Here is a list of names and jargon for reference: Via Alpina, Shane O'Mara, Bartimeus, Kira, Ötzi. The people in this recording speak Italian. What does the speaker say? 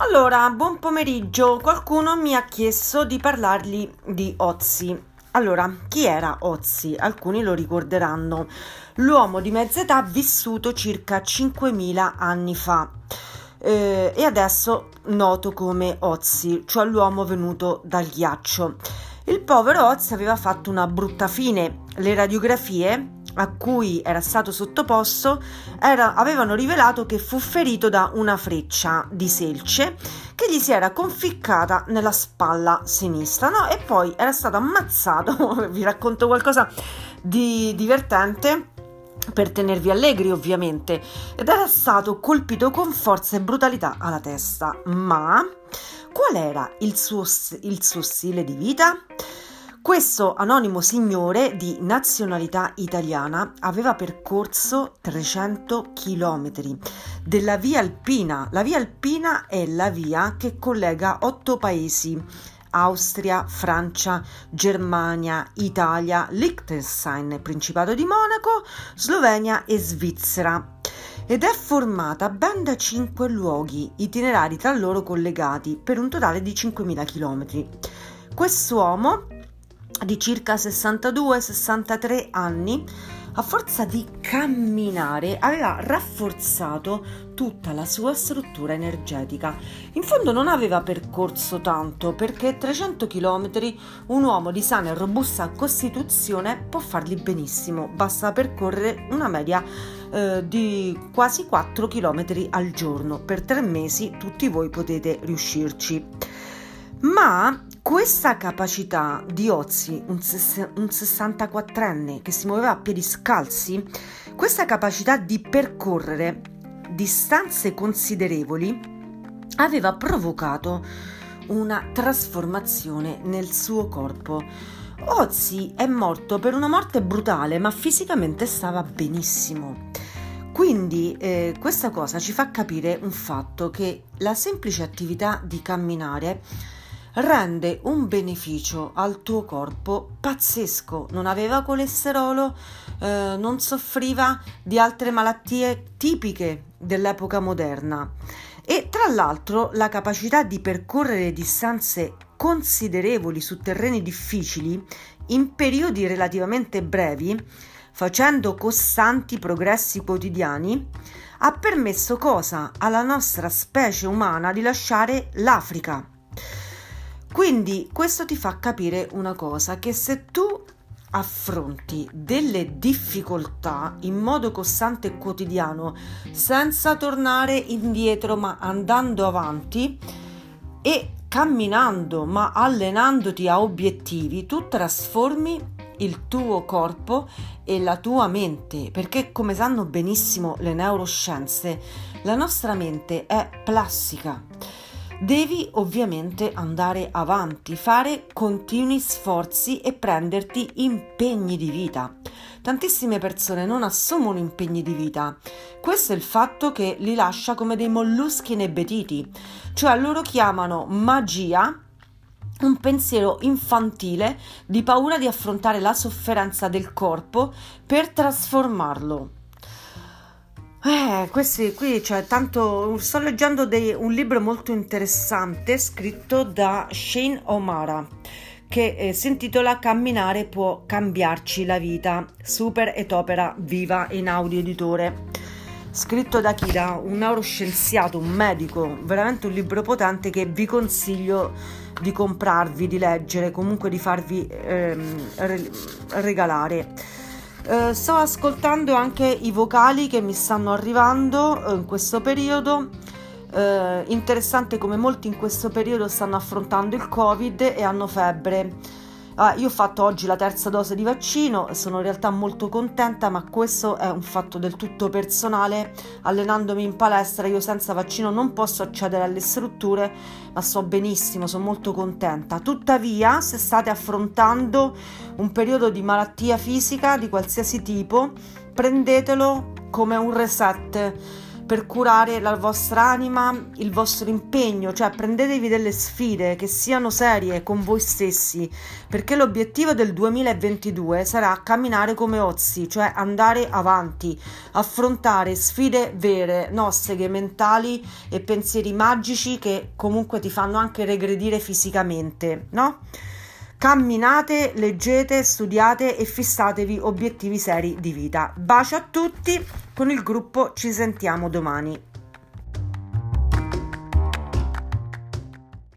Allora, buon pomeriggio. Qualcuno mi ha chiesto di parlargli di Ötzi. Allora, chi era Ötzi? Alcuni lo ricorderanno. L'uomo di mezza età vissuto circa 5.000 anni fa e adesso noto come Ötzi, cioè l'uomo venuto dal ghiaccio. Il povero Ötzi aveva fatto una brutta fine. Le radiografie a cui era stato sottoposto avevano rivelato che fu ferito da una freccia di selce che gli si era conficcata nella spalla sinistra, no? E poi era stato ammazzato. Vi racconto qualcosa di divertente per tenervi allegri, ovviamente, ed era stato colpito con forza e brutalità alla testa. Ma qual era il suo stile di vita? Questo anonimo signore di nazionalità italiana aveva percorso 300 chilometri della Via Alpina. La Via Alpina è la via che collega 8 paesi: Austria, Francia, Germania, Italia, Liechtenstein, Principato di Monaco, Slovenia e Svizzera. Ed è formata ben da 5 luoghi itinerari tra loro collegati per un totale di 5.000 chilometri. Quest'uomo di circa 62-63 anni, a forza di camminare, aveva rafforzato tutta la sua struttura energetica. In fondo non aveva percorso tanto, perché 300 chilometri un uomo di sana e robusta costituzione può farli benissimo. Basta percorrere una media di quasi 4 chilometri al giorno. Per 3 mesi tutti voi potete riuscirci. Ma questa capacità di Ötzi, un 64enne che si muoveva a piedi scalzi, questa capacità di percorrere distanze considerevoli aveva provocato una trasformazione nel suo corpo. Ötzi è morto per una morte brutale, ma fisicamente stava benissimo. Quindi questa cosa ci fa capire un fatto: che la semplice attività di camminare rende un beneficio al tuo corpo pazzesco. Non aveva colesterolo, non soffriva di altre malattie tipiche dell'epoca moderna, e tra l'altro la capacità di percorrere distanze considerevoli su terreni difficili in periodi relativamente brevi, facendo costanti progressi quotidiani, ha permesso cosa? Alla nostra specie umana di lasciare l'Africa. Quindi questo ti fa capire una cosa: che se tu affronti delle difficoltà in modo costante e quotidiano, senza tornare indietro ma andando avanti e camminando ma allenandoti a obiettivi, tu trasformi il tuo corpo e la tua mente, perché, come sanno benissimo le neuroscienze, la nostra mente è plastica. Devi ovviamente andare avanti, fare continui sforzi e prenderti impegni di vita. Tantissime persone non assumono impegni di vita. Questo è il fatto che li lascia come dei molluschi inebetiti, cioè loro chiamano magia un pensiero infantile di paura di affrontare la sofferenza del corpo per trasformarlo. Questi qui, cioè, tanto sto leggendo un libro molto interessante scritto da Shane O'Mara, che si intitola "Camminare può cambiarci la vita", super et opera viva in Audio Editore, scritto da Kira, un neuroscienziato, un medico. Veramente un libro potente che vi consiglio di comprarvi, di leggere, comunque di farvi regalare. Sto ascoltando anche i vocali che mi stanno arrivando in questo periodo. Interessante come molti in questo periodo stanno affrontando il Covid e hanno febbre. Io ho fatto oggi la 3ª dose di vaccino, sono in realtà molto contenta, ma questo è un fatto del tutto personale. Allenandomi in palestra, io senza vaccino non posso accedere alle strutture, ma sto benissimo, sono molto contenta. Tuttavia, se state affrontando un periodo di malattia fisica di qualsiasi tipo, prendetelo come un reset, per curare la vostra anima, il vostro impegno, cioè prendetevi delle sfide che siano serie con voi stessi, perché l'obiettivo del 2022 sarà camminare come Ötzi, cioè andare avanti, affrontare sfide vere, nostre, mentali e pensieri magici che comunque ti fanno anche regredire fisicamente, no? Camminate, leggete, studiate e fissatevi obiettivi seri di vita. Bacio a tutti, con il gruppo ci sentiamo domani.